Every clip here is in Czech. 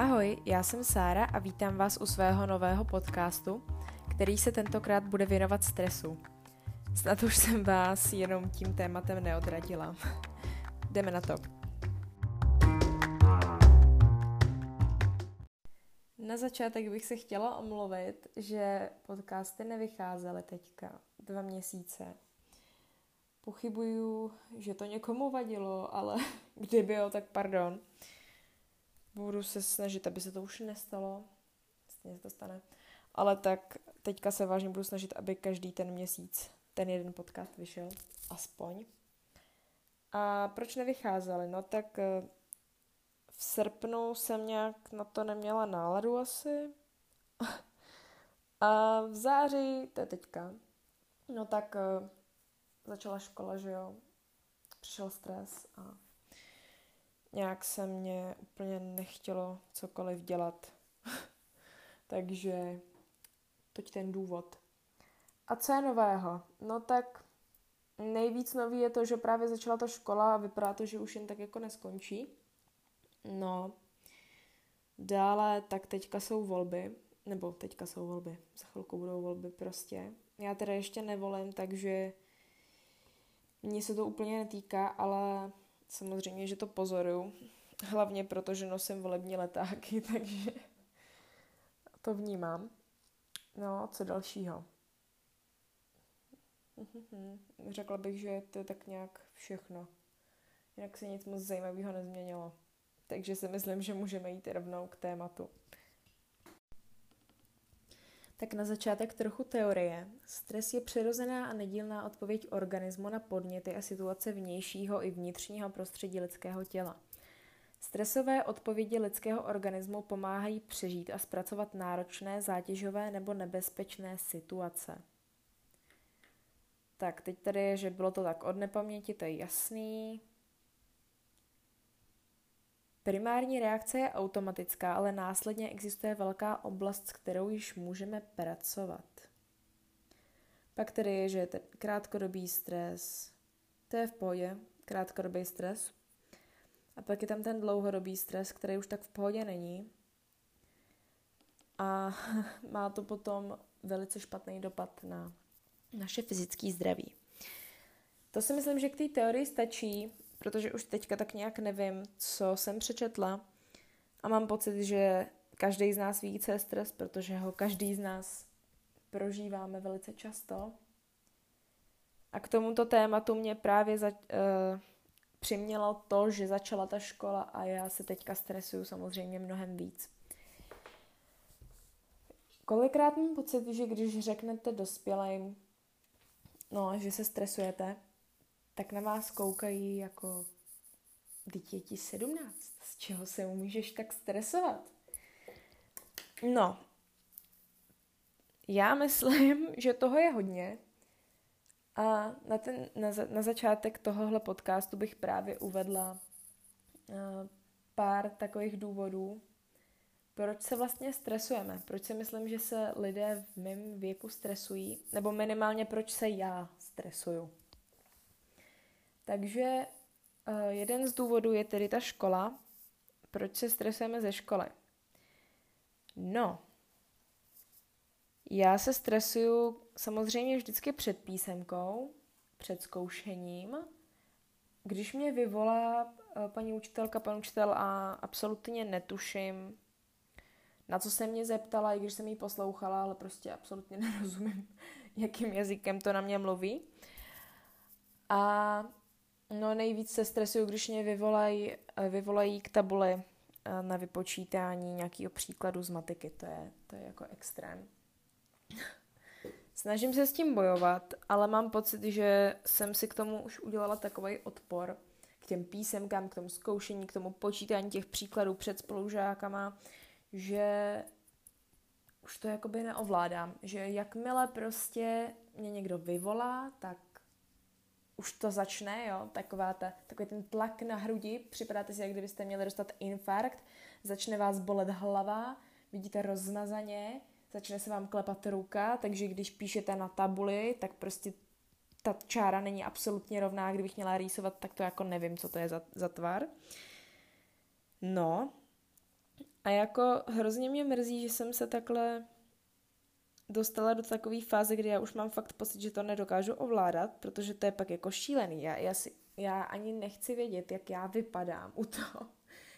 Ahoj, já jsem Sára a vítám vás u svého nového podcastu, který se tentokrát bude věnovat stresu. Snad už jsem vás jenom tím tématem neodradila. Jdeme na to. Na začátek bych se chtěla omluvit, že podcasty nevycházely teďka 2 měsíce. Pochybuju, že to někomu vadilo, ale kdyby jo, tak pardon. Budu se snažit, aby se to už nestalo. Stejně se to stane. Ale tak teďka se vážně budu snažit, aby každý ten měsíc ten jeden podcast vyšel. Aspoň. A proč nevycházeli? No tak v srpnu jsem nějak na to neměla náladu asi. A v září, to je teďka, no tak začala škola, že jo. Přišel stres a nějak se mě úplně nechtělo cokoliv dělat. Takže toť ten důvod. A co je nového? No tak nejvíc nový je to, že právě začala ta škola a vypadá to, že už jen tak jako neskončí. No, dále, tak teďka jsou volby, za chvilku budou volby prostě. Já teda ještě nevolím, takže mně se to úplně netýká, ale samozřejmě, že to pozoruju. Hlavně proto, že nosím volební letáky, takže to vnímám. No, co dalšího? Řekla bych, že to je tak nějak všechno. Jinak se nic moc zajímavého nezměnilo. Takže si myslím, že můžeme jít rovnou k tématu. Tak na začátek trochu teorie. Stres je přirozená a nedílná odpověď organismu na podněty a situace vnějšího i vnitřního prostředí lidského těla. Stresové odpovědi lidského organismu pomáhají přežít a zpracovat náročné, zátěžové nebo nebezpečné situace. Tak, teď tady je, že bylo to tak od nepaměti, to je jasný. Primární reakce je automatická, ale následně existuje velká oblast, s kterou již můžeme pracovat. Pak tedy je, že je krátkodobý stres. To je v pohodě, krátkodobý stres. A pak je tam ten dlouhodobý stres, který už tak v pohodě není. A má to potom velice špatný dopad na naše fyzické zdraví. To si myslím, že k té teorii stačí, protože už teďka tak nějak nevím, co jsem přečetla a mám pocit, že každý z nás ví, co je stres, protože ho každý z nás prožíváme velice často. A k tomuto tématu mě právě přimělo to, že začala ta škola a já se teďka stresuju samozřejmě mnohem víc. Kolikrát mám pocit, že když řeknete dospělým, no, že se stresujete, tak na vás koukají jako dítěti 17. Z čeho se můžeš tak stresovat? No, já myslím, že toho je hodně. A na začátek tohohle podcastu bych právě uvedla pár takových důvodů, proč se vlastně stresujeme. Proč si myslím, že se lidé v mém věku stresují. Nebo minimálně, proč se já stresuju. Takže jeden z důvodů je tedy ta škola. Proč se stresujeme ze školy? No, já se stresuju samozřejmě vždycky před písemkou, před zkoušením. Když mě vyvolá paní učitelka, pan učitel a absolutně netuším, na co se mě zeptala, i když jsem jí poslouchala, ale prostě absolutně nerozumím, jakým jazykem to na mě mluví. A no, nejvíc se stresuju, když mě vyvolají k tabuli na vypočítání nějakého příkladu z matiky. To je jako extrém. Snažím se s tím bojovat, ale mám pocit, že jsem si k tomu už udělala takový odpor. K těm písemkám, k tomu zkoušení, k tomu počítání těch příkladů před spolužákama, že už to jakoby neovládám. Že jakmile prostě mě někdo vyvolá, tak už to začne, jo, takový ten tlak na hrudi, připadáte si, jak kdybyste měli dostat infarkt, začne vás bolet hlava, vidíte rozmazaně, začne se vám klepat ruka, takže když píšete na tabuli, tak prostě ta čára není absolutně rovná, kdybych měla rýsovat, tak to jako nevím, co to je za tvar. No, A jako hrozně mě mrzí, že jsem se takhle dostala do takové fáze, kdy já už mám fakt pocit, že to nedokážu ovládat, protože to je pak jako šílený. Já ani nechci vědět, jak já vypadám u toho,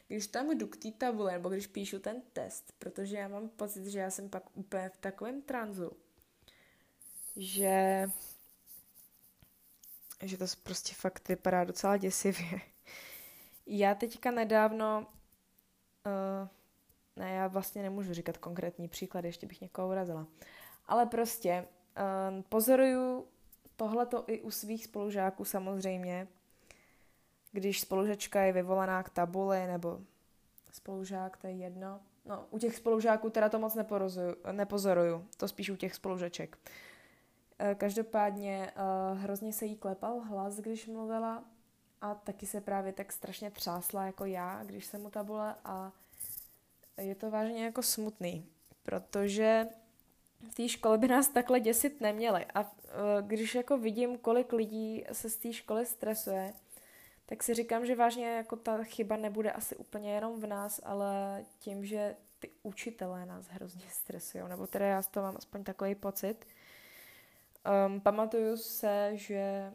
když tam jdu k té tabule, nebo když píšu ten test, protože já mám pocit, že já jsem pak úplně v takovém tranzu, že to prostě fakt vypadá docela děsivě. Já teďka nedávno, já vlastně nemůžu říkat konkrétní příklady, ještě bych někoho urazila, ale prostě pozoruju tohleto i u svých spolužáků samozřejmě, když spolužačka je vyvolaná k tabuli, nebo spolužák, to je jedno. No, u těch spolužáků teda to moc nepozoruju, to spíš u těch spolužaček. Každopádně hrozně se jí klepal hlas, když mluvila, a taky se právě tak strašně třásla jako já, když jsem u tabule, a je to vážně jako smutný, protože v té škole by nás takhle děsit neměli. A když jako vidím, kolik lidí se z té školy stresuje, tak si říkám, že vážně jako ta chyba nebude asi úplně jenom v nás, ale tím, že ty učitelé nás hrozně stresují, nebo teda já z toho mám aspoň takový pocit. Pamatuju se, že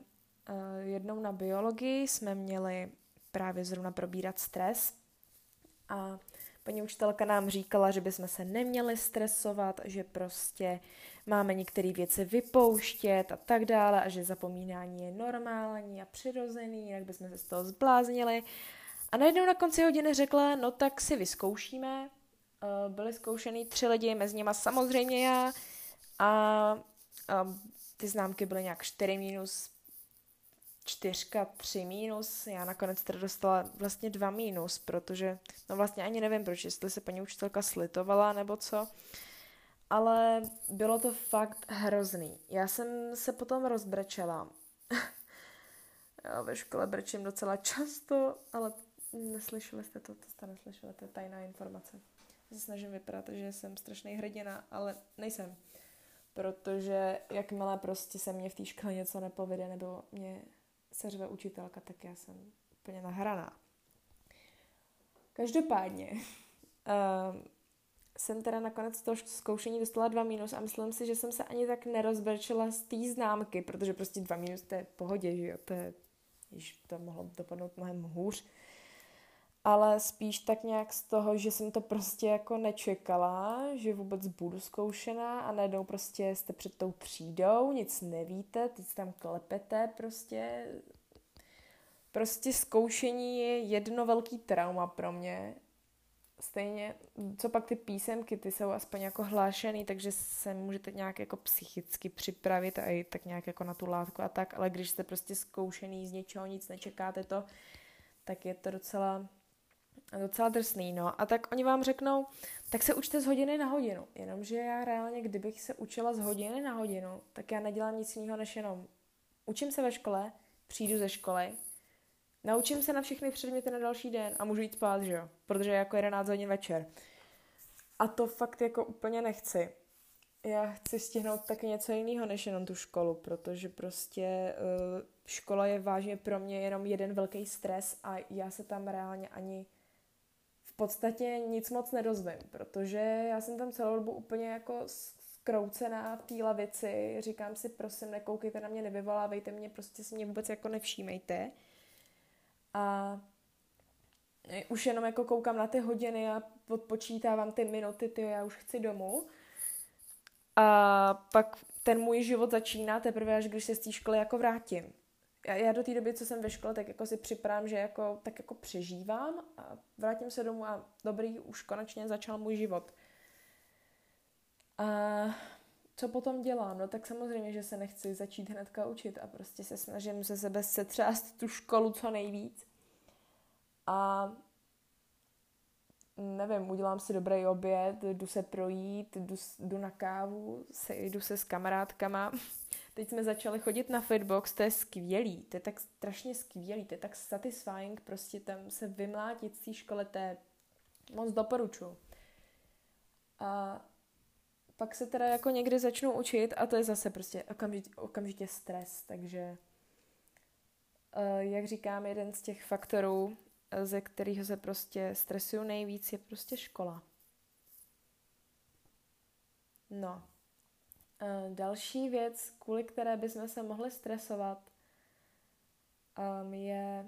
jednou na biologii jsme měli právě zrovna probírat stres a paní učitelka nám říkala, že bychom se neměli stresovat, že prostě máme některé věci vypouštět a tak dále a že zapomínání je normální a přirozený, jinak bychom se z toho zbláznili. A najednou na konci hodiny řekla, no tak si vyzkoušíme. Byly zkoušený 3 lidi, mezi nimi samozřejmě já a ty známky byly nějak 4 minus, 4, 3 minus, já nakonec teda dostala vlastně 2 minus, protože, no vlastně ani nevím proč, jestli se paní učitelka slitovala nebo co, ale bylo to fakt hrozný. Já jsem se potom rozbrečela. Já ve škole brečím docela často, ale neslyšeli jste to, to je tajná informace. Já se snažím vypadat, že jsem strašný hrdina, ale nejsem. Protože jakmile prostě se mě v té škole něco nepovede, nebo mě seřve učitelka, tak já jsem úplně nahraná. Každopádně jsem teda nakonec toho zkoušení dostala 2 minus a myslím si, že jsem se ani tak nerozbrčila z té známky, protože prostě 2 minus to je v pohodě, že jo, to mohlo dopadnout mnohem hůř. Ale spíš tak nějak z toho, že jsem to prostě jako nečekala, že vůbec budu zkoušená a najednou prostě jste před tou třídou, nic nevíte, teď tam klepete prostě. Prostě zkoušení je jedno velký trauma pro mě. Stejně, co pak ty písemky, ty jsou aspoň jako hlášený, takže se můžete nějak jako psychicky připravit a i tak nějak jako na tu látku a tak, ale když jste prostě zkoušený z něčeho, nic nečekáte to, tak je to docela drsný, no. A tak oni vám řeknou, tak se učte z hodiny na hodinu. Jenomže já reálně, kdybych se učila z hodiny na hodinu, tak já nedělám nic jiného, než jenom učím se ve škole, přijdu ze školy, naučím se na všechny předměty na další den a můžu jít spát, že jo? Protože je jako 11 hodin večer. A to fakt jako úplně nechci. Já chci stihnout taky něco jiného, než jenom tu školu, protože prostě škola je vážně pro mě jenom jeden velký stres a já se tam reálně ani v podstatě nic moc nedozvím, protože já jsem tam celou dobu úplně jako zkroucená v té lavici, říkám si, prosím, nekoukejte na mě, nevyvolávejte mě, prostě si mě vůbec jako nevšímejte. A už jenom jako koukám na ty hodiny a odpočítávám ty minuty, já už chci domů. A pak ten můj život začíná teprve, až když se z té školy jako vrátím. Já do té doby, co jsem ve škole, tak jako si připadám, že jako, tak jako přežívám a vrátím se domů a dobrý, už konečně začal můj život. A co potom dělám? No tak samozřejmě, že se nechci začít hnedka učit a prostě se snažím ze sebe setřást tu školu co nejvíc. A nevím, udělám si dobrý oběd, jdu se projít, jdu na kávu, jdu se s kamarádkama. Teď jsme začali chodit na fitbox, to je skvělý, to je tak strašně skvělý, to je tak satisfying, prostě tam se vymlátit z té školy, to je moc doporučuji. A pak se teda jako někdy začnu učit a to je zase prostě okamžitě stres, takže jak říkám, jeden z těch faktorů ze kterého se prostě stresuju nejvíc, je prostě škola. No. Další věc, kvůli které bychom se mohli stresovat, je...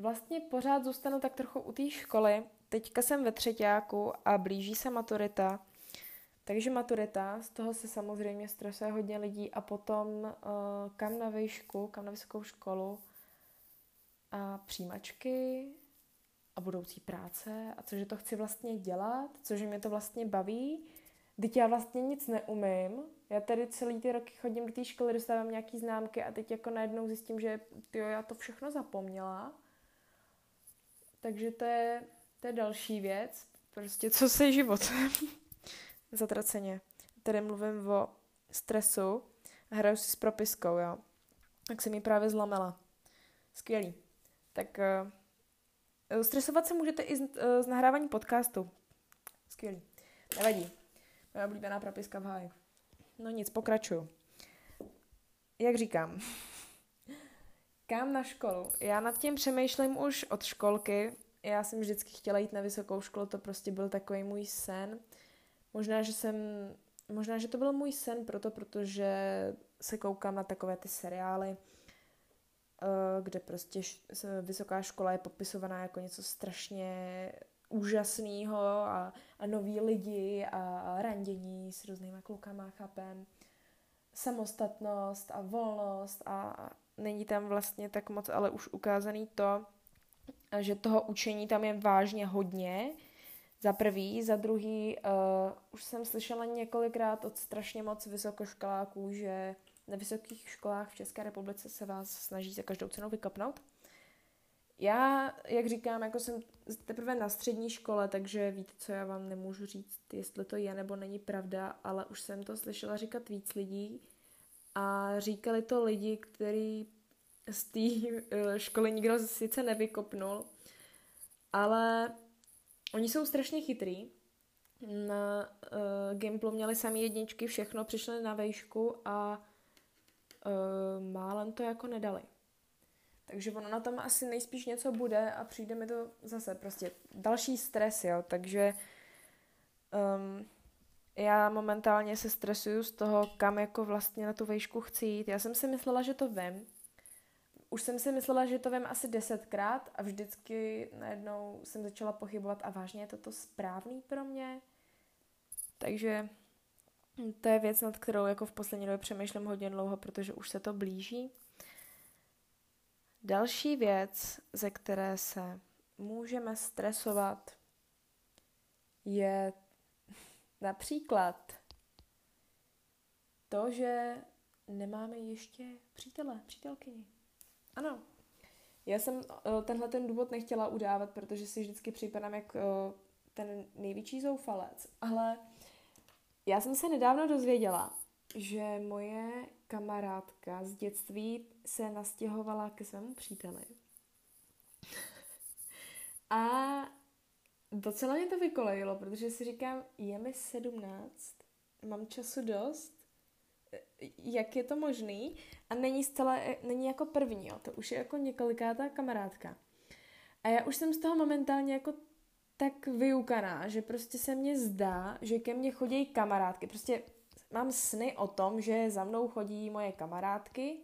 Vlastně pořád zůstanu tak trochu u té školy. Teďka jsem ve třeťáku a blíží se maturita. Takže maturita, z toho se samozřejmě stresuje hodně lidí. A potom kam na výšku, kam na vysokou školu a přijímačky a budoucí práce a cože to chci vlastně dělat, cože mě to vlastně baví. Teď já vlastně nic neumím. Já tady celý ty roky chodím do té školy, dostávám nějaký známky a teď jako najednou zjistím, že tyjo, já to všechno zapomněla. Takže to je další věc. Prostě co se životem. Zatraceně. Tady mluvím o stresu. Hraju si s propiskou, jo. Tak se mi právě zlomila. Skvělý. Tak stresovat se můžete i z nahrávání podcastu. Skvělý. Nevadí. Moje oblíbená propiska v háji. No nic, pokračuju. Jak říkám... Kam na školu? Já nad tím přemýšlím už od školky. Já jsem vždycky chtěla jít na vysokou školu, to prostě byl takový můj sen. Možná, že to byl můj sen protože se koukám na takové ty seriály, kde prostě vysoká škola je popisovaná jako něco strašně úžasného a noví lidi a randění s různýma klukama, chápem. Samostatnost a volnost a není tam vlastně tak moc, ale už ukázaný to, že toho učení tam je vážně hodně. Za prvý, za druhý, už jsem slyšela několikrát od strašně moc vysokoškoláků, že na vysokých školách v České republice se vás snaží za každou cenu vykopnout. Já, jak říkám, jako jsem teprve na střední škole, takže víte co, já vám nemůžu říct, jestli to je nebo není pravda, ale už jsem to slyšela říkat víc lidí. A říkali to lidi, kteří z té školy nikdo sice nevykopnul, ale oni jsou strašně chytrý. Na Gimplu měli sami jedničky, všechno, přišli na vejšku a málem to jako nedali. Takže ono na tom asi nejspíš něco bude a přijde mi to zase prostě další stres, jo, takže... Já momentálně se stresuju z toho, kam jako vlastně na tu vejšku chci jít. Já jsem si myslela, že to vím. Už jsem si myslela, že to vím asi 10krát a vždycky najednou jsem začala pochybovat a vážně je to správný pro mě. Takže to je věc, nad kterou jako v poslední době přemýšlím hodně dlouho, protože už se to blíží. Další věc, ze které se můžeme stresovat, je například to, že nemáme ještě přítele, přítelkyni. Ano. Já jsem tenhle ten důvod nechtěla udávat, protože si vždycky připadám jak ten největší zoufalec. Ale já jsem se nedávno dozvěděla, že moje kamarádka z dětství se nastěhovala ke svému příteli. A docela mě to vykolejilo, protože si říkám, je mi 17, mám času dost, jak je to možný? A není jako první, jo. To už je jako několikátá kamarádka. A já už jsem z toho momentálně jako tak vyukaná, že prostě se mně zdá, že ke mně chodí kamarádky. Prostě mám sny o tom, že za mnou chodí moje kamarádky,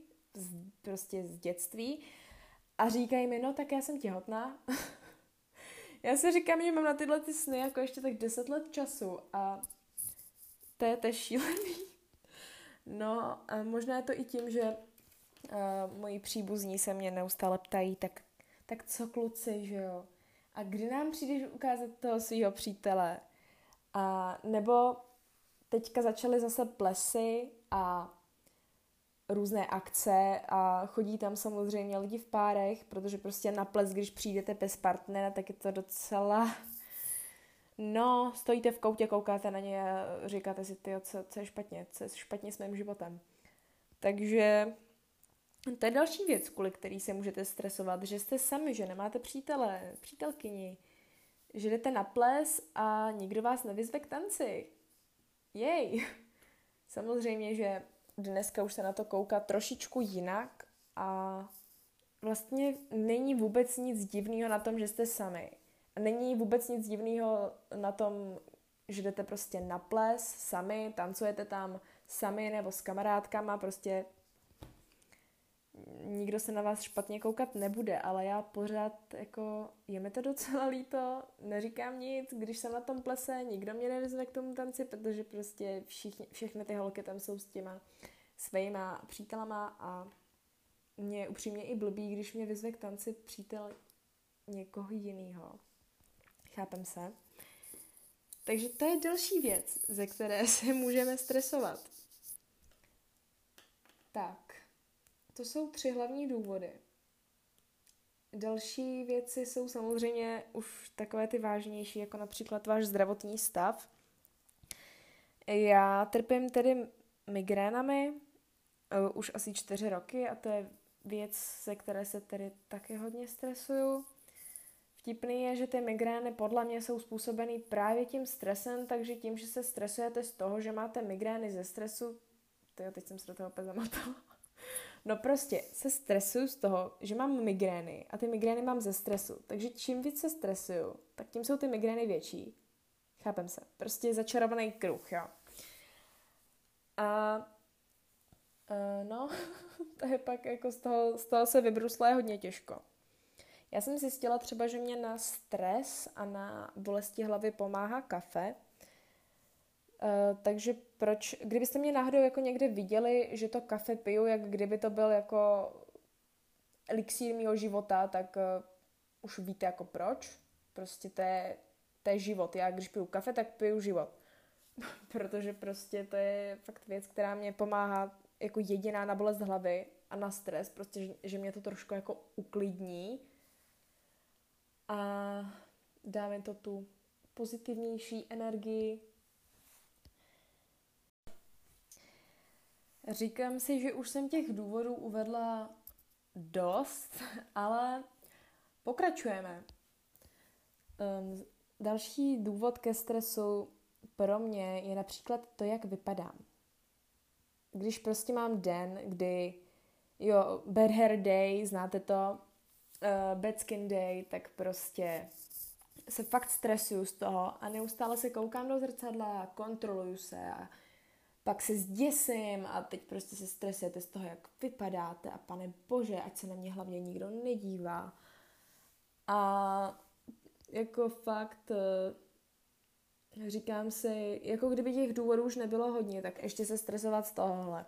prostě z dětství, a říkají mi, no tak já jsem těhotná. Já si říkám, že mám na tyhle ty sny jako ještě tak 10 let času a to je šílený. No a možná je to i tím, že moji příbuzní se mě neustále ptají, tak co kluci, že jo? A kdy nám přijdeš ukázat toho svýho přítele? A nebo teďka začaly zase plesy a různé akce a chodí tam samozřejmě lidi v párech, protože prostě na ples, když přijdete bez partnera, tak je to docela... No, stojíte v koutě, koukáte na ně a říkáte si, tyjo, co je špatně s mým životem. Takže to je další věc, kvůli který se můžete stresovat, že jste sami, že nemáte přítele, přítelkyni, že jdete na ples a nikdo vás nevyzve k tanci. Jej! Samozřejmě, že dneska už se na to kouká trošičku jinak a vlastně není vůbec nic divného na tom, že jste sami. A není vůbec nic divného na tom, že jdete prostě na ples sami, tancujete tam sami nebo s kamarádkama, prostě nikdo se na vás špatně koukat nebude, ale já pořád, jako, je mi to docela líto, neříkám nic, když jsem na tom plese, nikdo mě nevyzve k tomu tanci, protože prostě všechny ty holky tam jsou s těma svýma přítelama a mě je upřímně i blbý, když mě vyzve k tanci přítel někoho jiného. Chápem se? Takže to je další věc, ze které se můžeme stresovat. Tak, to jsou 3 hlavní důvody. Další věci jsou samozřejmě už takové ty vážnější, jako například váš zdravotní stav. Já trpím tedy migrénami už asi 4 roky a to je věc, ze které se tedy taky hodně stresuju. Vtipný je, že ty migrény podle mě jsou způsobený právě tím stresem, takže tím, že se stresujete z toho, že máte migrény ze stresu, teď jsem se do toho opět zamatala. No prostě se stresuju z toho, že mám migrény a ty migrény mám ze stresu, takže čím víc se stresuju, tak tím jsou ty migrény větší. Chápem se, prostě začarovaný kruh, jo. A no, to je pak jako z toho se vybruslá hodně těžko. Já jsem zjistila třeba, že mě na stres a na bolesti hlavy pomáhá kafe. Takže proč, kdybyste mě náhodou jako někde viděli, že to kafe piju, jak kdyby to byl jako elixír mýho života, tak už víte jako proč. Prostě to je život. Já když piju kafe, tak piju život. Protože prostě to je fakt věc, která mě pomáhá jako jediná na bolest hlavy a na stres, prostě, že mě to trošku jako uklidní. A dáme to tu pozitivnější energii. Říkám si, že už jsem těch důvodů uvedla dost, ale pokračujeme. Další důvod ke stresu pro mě je například to, jak vypadám. Když prostě mám den, kdy bad hair day, znáte to, bad skin day, tak prostě se fakt stresuju z toho a neustále se koukám do zrcadla, kontroluju se a pak se zděsím a teď prostě se stresujete z toho, jak vypadáte a pane bože, ať se na mě hlavně nikdo nedívá. A jako fakt říkám si, jako kdyby těch důvodů už nebylo hodně, tak ještě se stresovat z tohohle.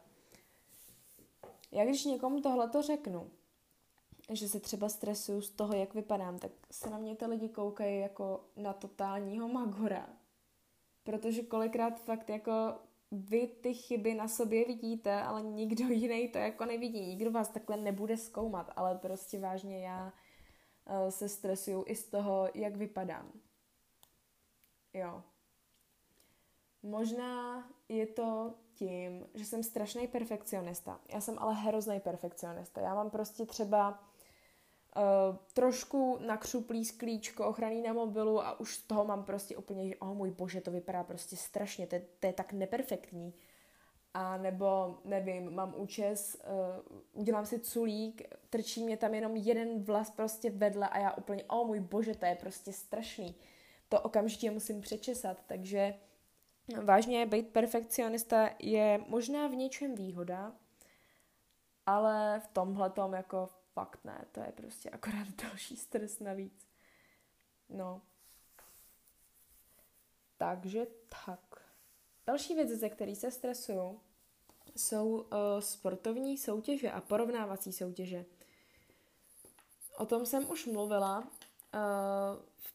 Já když někomu tohleto řeknu, že se třeba stresuju z toho, jak vypadám, tak se na mě ty lidi koukají jako na totálního magora. Protože kolikrát fakt jako vy ty chyby na sobě vidíte, ale nikdo jiný to jako nevidí. Nikdo vás takhle nebude zkoumat, ale prostě vážně já se stresuju i z toho, jak vypadám. Jo. Možná je to tím, že jsem strašný perfekcionista. Já jsem ale hrozný perfekcionista. Já mám prostě třeba trošku nakřuplý sklíčko ochranný na mobilu a už z toho mám prostě úplně, že můj bože, to vypadá prostě strašně, to je tak neperfektní. A nebo, nevím, mám účes, udělám si culík, trčí mě tam jenom jeden vlas prostě vedle a já úplně, můj bože, to je prostě strašný. To okamžitě musím přečesat, takže vážně být perfekcionista je možná v něčem výhoda, ale v tomhletom jako fakt ne, to je prostě akorát další stres navíc. No. Takže tak. Další věci, ze kterých se stresuju, jsou sportovní soutěže a porovnávací soutěže. O tom jsem už mluvila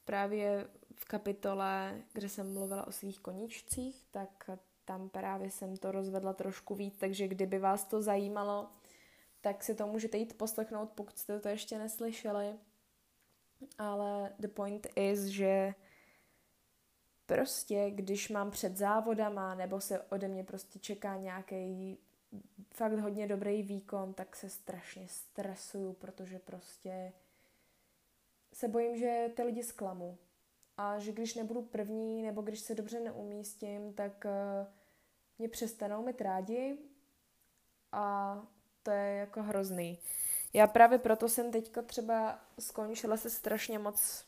právě v kapitole, kde jsem mluvila o svých koníčcích, tak tam právě jsem to rozvedla trošku víc, takže kdyby vás to zajímalo, tak si to můžete jít poslechnout, pokud jste to ještě neslyšeli. Ale the point is, že prostě, když mám před závodama, nebo se ode mě prostě čeká nějaký fakt hodně dobrý výkon, tak se strašně stresuju, protože prostě se bojím, že ty lidi zklamu. A že když nebudu první, nebo když se dobře neumístím, tak mě přestanou mít rádi a to je jako hrozný. Já právě proto jsem teďka třeba skončila se strašně moc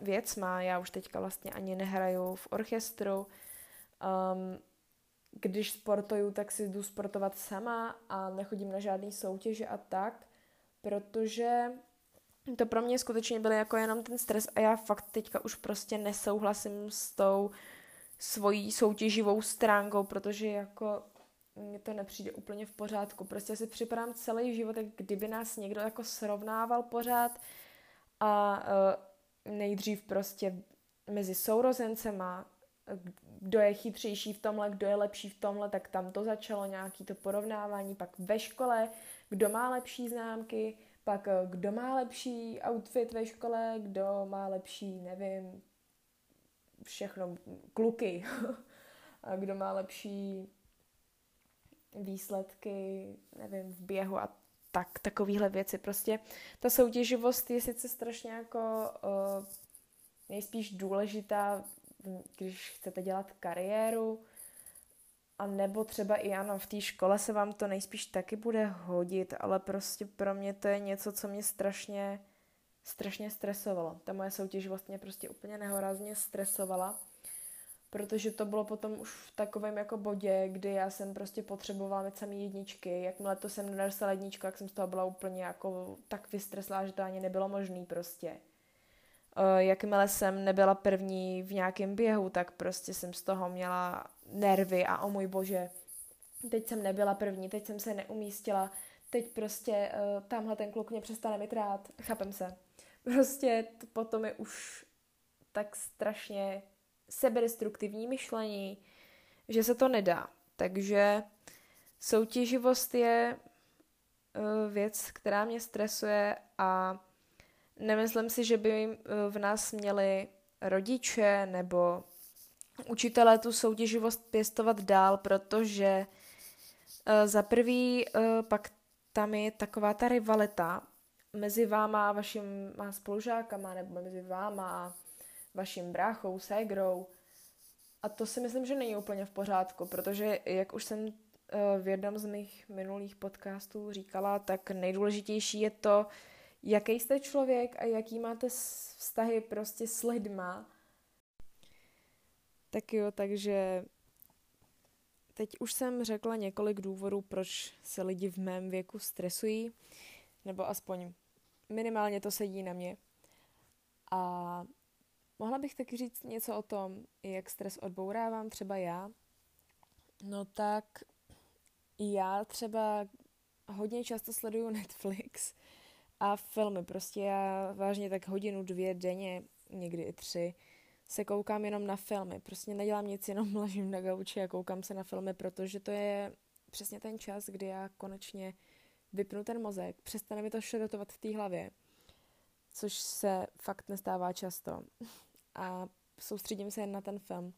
věcma. Já už teďka vlastně ani nehraju v orchestru. Když sportuju, tak si jdu sportovat sama a nechodím na žádný soutěže a tak, protože to pro mě skutečně byl jako jenom ten stres a já fakt teďka už prostě nesouhlasím s tou svojí soutěživou stránkou, protože jako mně to nepřijde úplně v pořádku. Prostě si připadám celý život, jak kdyby nás někdo jako srovnával pořád a nejdřív prostě mezi sourozencema, kdo je chytřejší v tomhle, kdo je lepší v tomhle, tak tam to začalo nějaký to porovnávání, pak ve škole, kdo má lepší známky, pak kdo má lepší outfit ve škole, kdo má lepší, nevím, všechno, kluky, a kdo má lepší výsledky, nevím, v běhu a tak, takovýhle věci. Prostě ta soutěživost je sice strašně jako nejspíš důležitá, když chcete dělat kariéru, a nebo třeba i ano, v té škole se vám to nejspíš taky bude hodit, ale prostě pro mě to je něco, co mě strašně stresovalo. Ta moje soutěživost mě prostě úplně nehorázně stresovala, protože to bylo potom už v takovém jako bodě, kdy já jsem prostě potřebovala mít samý jedničky. Jakmile to jsem nedostala jedničku, jak jsem z toho byla úplně jako tak vystreslá, že to ani nebylo možné prostě. Jakmile jsem nebyla první v nějakém běhu, tak prostě jsem z toho měla nervy a o můj bože, teď jsem nebyla první, teď jsem se neumístila, teď prostě tamhle ten kluk mě přestane mít rád, chápem se. Prostě potom je už tak strašně sebedestruktivní myšlení, že se to nedá. Takže soutěživost je věc, která mě stresuje a nemyslím si, že by v nás měli rodiče nebo učitelé tu soutěživost pěstovat dál, protože za prvý pak tam je taková ta rivalita mezi váma a vašima spolužákama nebo mezi váma a vaším bráchou, ségrou. A to si myslím, že není úplně v pořádku, protože jak už jsem v jednom z mých minulých podcastů říkala, tak nejdůležitější je to, jaký jste člověk a jaký máte vztahy prostě s lidma. Tak jo, takže teď už jsem řekla několik důvodů, proč se lidi v mém věku stresují, nebo aspoň minimálně to sedí na mě. A mohla bych taky říct něco o tom, jak stres odbourávám třeba já. No tak já třeba hodně často sleduju Netflix a filmy, prostě já vážně tak hodinu, dvě denně, někdy i 3, se koukám jenom na filmy. Prostě nedělám nic, jenom ležím na gauči a koukám se na filmy, protože to je přesně ten čas, kdy já konečně vypnu ten mozek, přestane mi to šrotovat v té hlavě, což se fakt nestává často. A soustředím se jen na ten film.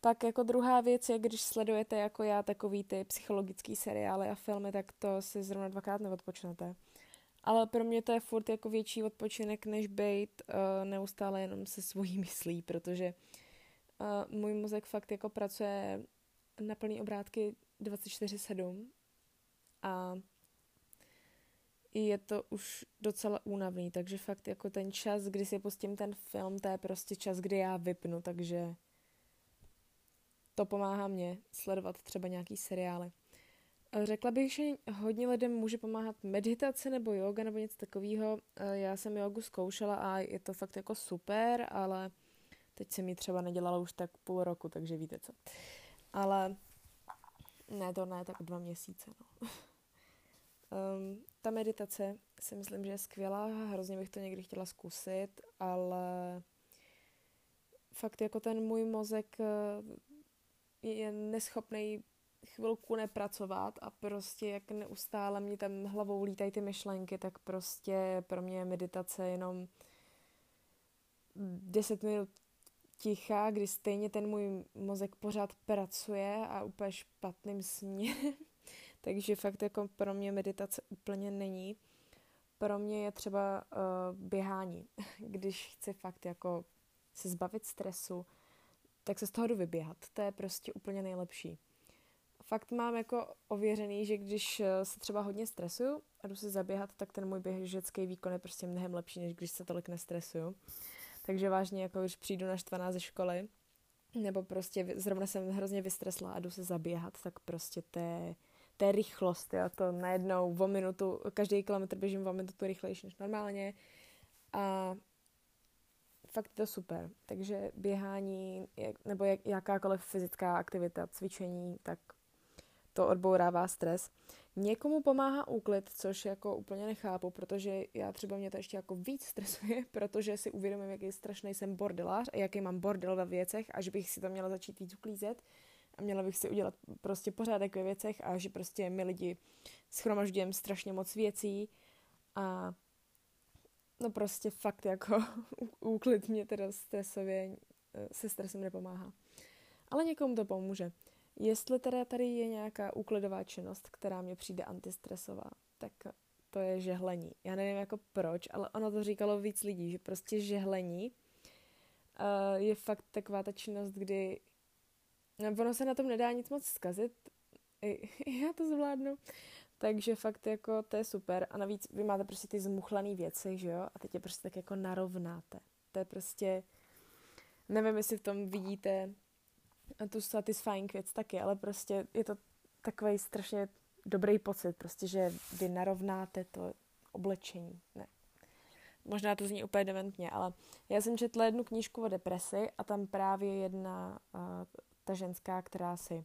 Pak jako druhá věc je, když sledujete jako já takový ty psychologický seriály a filmy, tak to si zrovna 2x neodpočnete. Ale pro mě to je furt jako větší odpočinek, než být neustále jenom se svojí myslí, protože můj mozek fakt jako pracuje na plný obrátky 24/7 a je to už docela únavný, takže fakt jako ten čas, kdy si pustím ten film, to je prostě čas, kdy já vypnu, takže to pomáhá mě sledovat třeba nějaký seriály. Řekla bych, že hodně lidem může pomáhat meditace nebo jóga nebo něco takového. Já jsem jógu zkoušela a je to fakt jako super, ale teď jsem ji třeba nedělala už tak půl roku, takže víte co. Ale ne, to ne, tak 2 měsíce. No. Ta meditace si myslím, že je skvělá, hrozně bych to někdy chtěla zkusit, ale fakt jako ten můj mozek je neschopnej chvilku nepracovat a prostě jak neustále mě tam hlavou lítají ty myšlenky, tak prostě pro mě je meditace jenom 10 minut ticha, kdy stejně ten můj mozek pořád pracuje a úplně špatným směrem. Takže fakt jako pro mě meditace úplně není. Pro mě je třeba běhání. Když chci fakt jako se zbavit stresu, tak se z toho jdu vyběhat. To je prostě úplně nejlepší. fakt mám jako ověřený, že když se třeba hodně stresuju a jdu se zaběhat, tak ten můj běžecký výkon je prostě mnohem lepší, než když se tolik nestresuju. Takže vážně, jako když přijdu naštvaná ze školy, nebo prostě zrovna jsem hrozně vystresla a jdu se zaběhat, tak prostě té rychlost, jo, to najednou o minutu, každý kilometr běžím o minutu rychlejší než normálně a fakt je to super. Takže běhání nebo jakákoliv fyzická aktivita, cvičení, tak to odbourává stres. Někomu pomáhá úklid, což jako úplně nechápu, protože já třeba mě to ještě jako víc stresuje, protože si uvědomím, jaký strašný jsem bordelář a jaký mám bordel ve věcech a že bych si to měla začít víc uklízet a měla bych si udělat prostě pořádek ve věcech a že prostě my lidi shromažďujeme strašně moc věcí a no prostě fakt jako úklid mě teda stresově se stresem nepomáhá. Ale někomu to pomůže. Jestli teda tady je nějaká úklidová činnost, která mě přijde antistresová, tak to je žehlení. Já nevím jako proč, ale ono to říkalo víc lidí, že prostě žehlení je fakt taková ta činnost, kdy ono se na tom nedá nic moc zkazit. Já to zvládnu. Takže fakt jako to je super. A navíc vy máte prostě ty zmuchlaný věci, že jo? A teď je prostě tak jako narovnáte. To je prostě, nevím, jestli v tom vidíte tu satisfying věc taky, ale prostě je to takový strašně dobrý pocit, prostě, že vy narovnáte to oblečení. Ne. Možná to zní úplně dementně, ale já jsem četla jednu knížku o depresi a tam právě jedna ta ženská, která si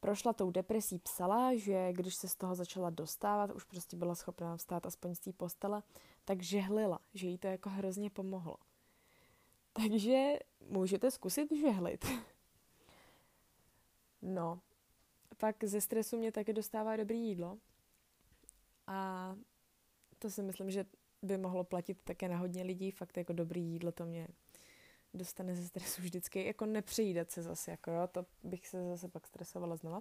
prošla tou depresí, psala, že když se z toho začala dostávat, už prostě byla schopná vstát aspoň z té postele, tak žehlila, že jí to jako hrozně pomohlo. Takže můžete zkusit žehlit. No, pak ze stresu mě taky dostává dobrý jídlo a to si myslím, že by mohlo platit také na hodně lidí, fakt jako dobrý jídlo to mě dostane ze stresu vždycky, jako nepřejídat se zase, jako jo, to bych se zase pak stresovala znova,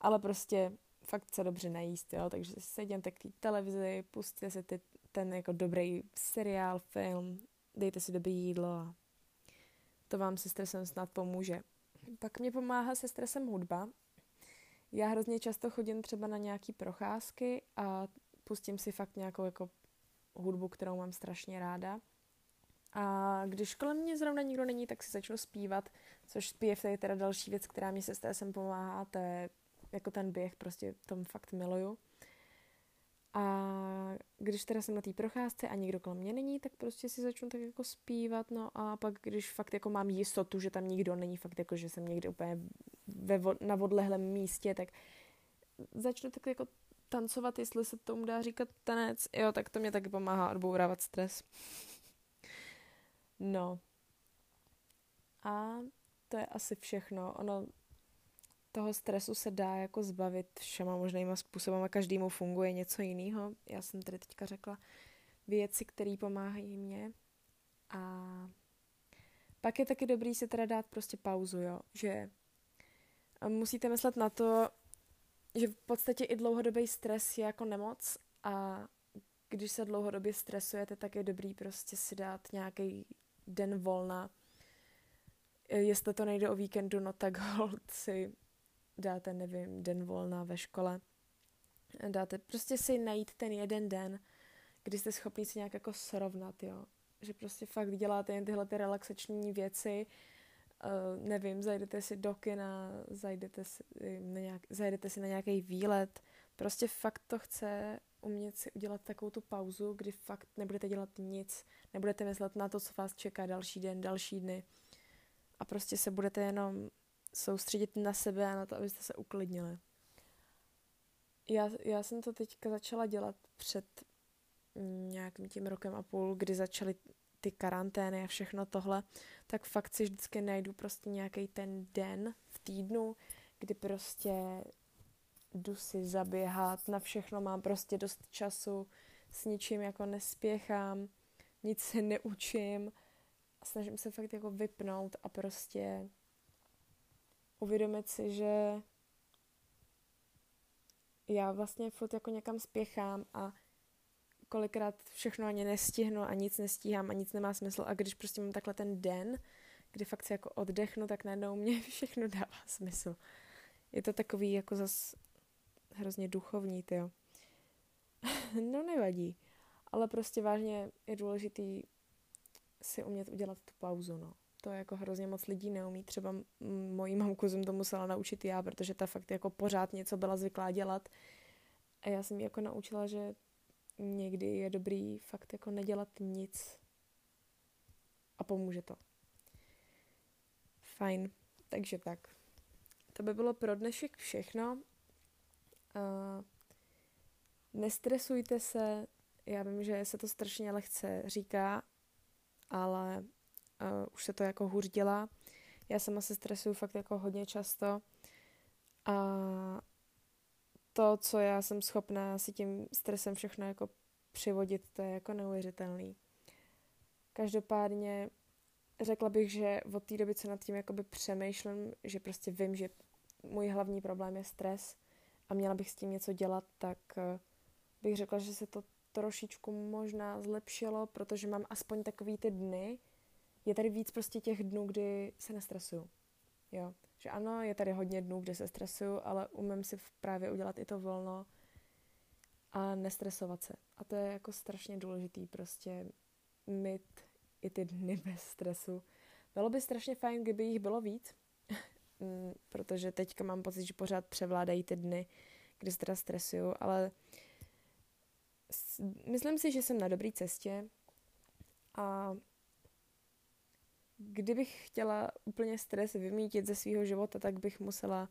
ale prostě fakt se dobře najíst, jo, takže seděte k té televizi, pustíte si ten jako dobrý seriál, film, dejte si dobrý jídlo a to vám se stresem snad pomůže. Pak mě pomáhá se stresem hudba. Já hrozně často chodím třeba na nějaký procházky a pustím si fakt nějakou jako hudbu, kterou mám strašně ráda. A když kolem mě zrovna nikdo není, tak si začnu zpívat, což zpěv je teda další věc, která mě se stresem pomáhá, to je jako ten běh, prostě tom fakt miluju. A když teda jsem na té procházce a nikdo kolem mě není, tak prostě si začnu tak jako zpívat, no a pak když fakt jako mám jistotu, že tam nikdo není, fakt jako, že jsem někde úplně na odlehlém místě, tak začnu tak jako tancovat, jestli se tomu dá říkat tanec, jo, tak to mě taky pomáhá odbourávat stres. No. A to je asi všechno. Ono toho stresu se dá jako zbavit všema možnýma způsobama, každému funguje něco jiného. Já jsem tady teďka řekla věci, které pomáhají mě. A pak je taky dobrý si teda dát prostě pauzu, jo, že musíte myslet na to, že v podstatě i dlouhodobý stres je jako nemoc a když se dlouhodobě stresujete, tak je dobrý prostě si dát nějaký den volna. Jestli to nejde o víkendu, no tak holt si dáte, nevím, den volna ve škole. Dáte prostě si najít ten jeden den, kdy jste schopni si nějak jako srovnat, jo. Že prostě fakt děláte jen tyhle ty relaxační věci, nevím, zajdete si do kina, zajdete si na nějaký výlet. Prostě fakt to chce umět si udělat takovou tu pauzu, kdy fakt nebudete dělat nic, nebudete myslet na to, co vás čeká další den, další dny. A prostě se budete jenom soustředit na sebe a na to, abyste se uklidnili. Já jsem to teďka začala dělat před nějakým tím rokem a půl, kdy začaly ty karantény a všechno tohle, tak fakt si vždycky najdu prostě nějaký ten den v týdnu, kdy prostě jdu si zaběhat, na všechno mám prostě dost času, s ničím jako nespěchám, nic se neučím, snažím se fakt jako vypnout a prostě uvědomit si, že já vlastně furt jako někam spěchám a kolikrát všechno ani nestihnu a nic nestíhám a nic nemá smysl a když prostě mám takhle ten den, kdy fakt si jako oddechnu, tak najednou mě všechno dává smysl. Je to takový jako zas hrozně duchovní, tyjo. No nevadí. Ale prostě vážně je důležitý si umět udělat tu pauzu, no. To jako hrozně moc lidí neumí. Třeba mojí mamku jsem to musela naučit já, protože ta fakt jako pořád něco byla zvyklá dělat. A já jsem ji jako naučila, že někdy je dobrý fakt jako nedělat nic. A pomůže to. Fajn. Takže tak. To by bylo pro dnešek všechno. Nestresujte se. Já vím, že se to strašně lehce říká, ale už se to jako hůř dělá. Já sama se stresuju fakt jako hodně často. A to, co já jsem schopná si tím stresem všechno jako přivodit, to je jako neuvěřitelný. Každopádně řekla bych, že od té doby, co nad tím jakoby přemýšlím, že prostě vím, že můj hlavní problém je stres a měla bych s tím něco dělat, tak bych řekla, že se to trošičku možná zlepšilo, protože mám aspoň takový ty dny. Je tady víc prostě těch dnů, kdy se nestresuju. Jo, že ano, je tady hodně dnů, kdy se stresuju, ale umím si právě udělat i to volno a nestresovat se. A to je jako strašně důležitý prostě mít i ty dny bez stresu. Bylo by strašně fajn, kdyby jich bylo víc, protože teďka mám pocit, že pořád převládají ty dny, kdy se teda stresuju, ale myslím si, že jsem na dobré cestě a kdybych chtěla úplně stres vymítit ze svého života, tak bych musela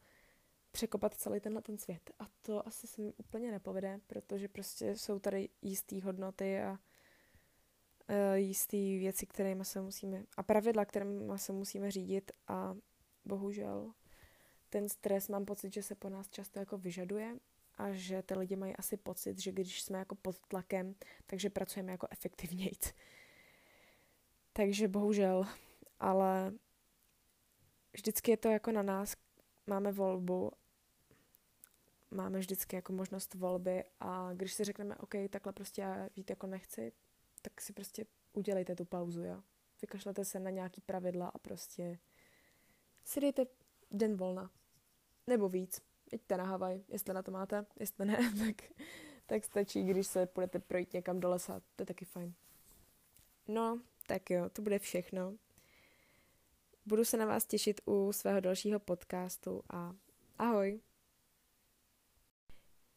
překopat celý tenhle ten svět. A to asi se mi úplně nepovede, protože prostě jsou tady jistý hodnoty a jistý věci, kterými se musíme, a pravidla, kterými se musíme řídit a bohužel ten stres mám pocit, že se po nás často jako vyžaduje a že ty lidi mají asi pocit, že když jsme jako pod tlakem, takže pracujeme jako efektivnějc. Takže bohužel, ale vždycky je to jako na nás, máme volbu, máme vždycky jako možnost volby a když si řekneme, OK, takhle prostě já žít jako nechci, tak si prostě udělejte tu pauzu, jo. Vykašlete se na nějaký pravidla a prostě si dejte den volna. Nebo víc. Jeďte na Havaj, jestli na to máte, jestli ne, tak stačí, když se půjdete projít někam do lesa, to je taky fajn. No, tak jo, to bude všechno. Budu se na vás těšit u svého dalšího podcastu a ahoj!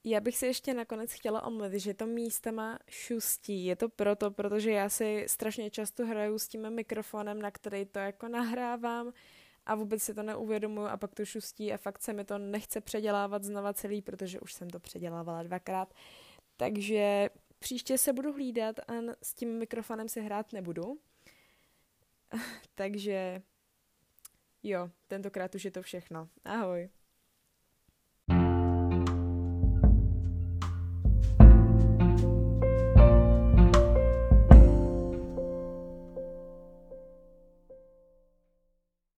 Já bych se ještě nakonec chtěla omluvit, že to místama šustí. Je to proto, protože já si strašně často hraju s tím mikrofonem, na který to jako nahrávám a vůbec si to neuvědomuju a pak to šustí a fakt se mi to nechce předělávat znova celý, protože už jsem to předělávala 2krát. Takže příště se budu hlídat a s tím mikrofonem si hrát nebudu. Takže jo, tentokrát už je to všechno. Ahoj.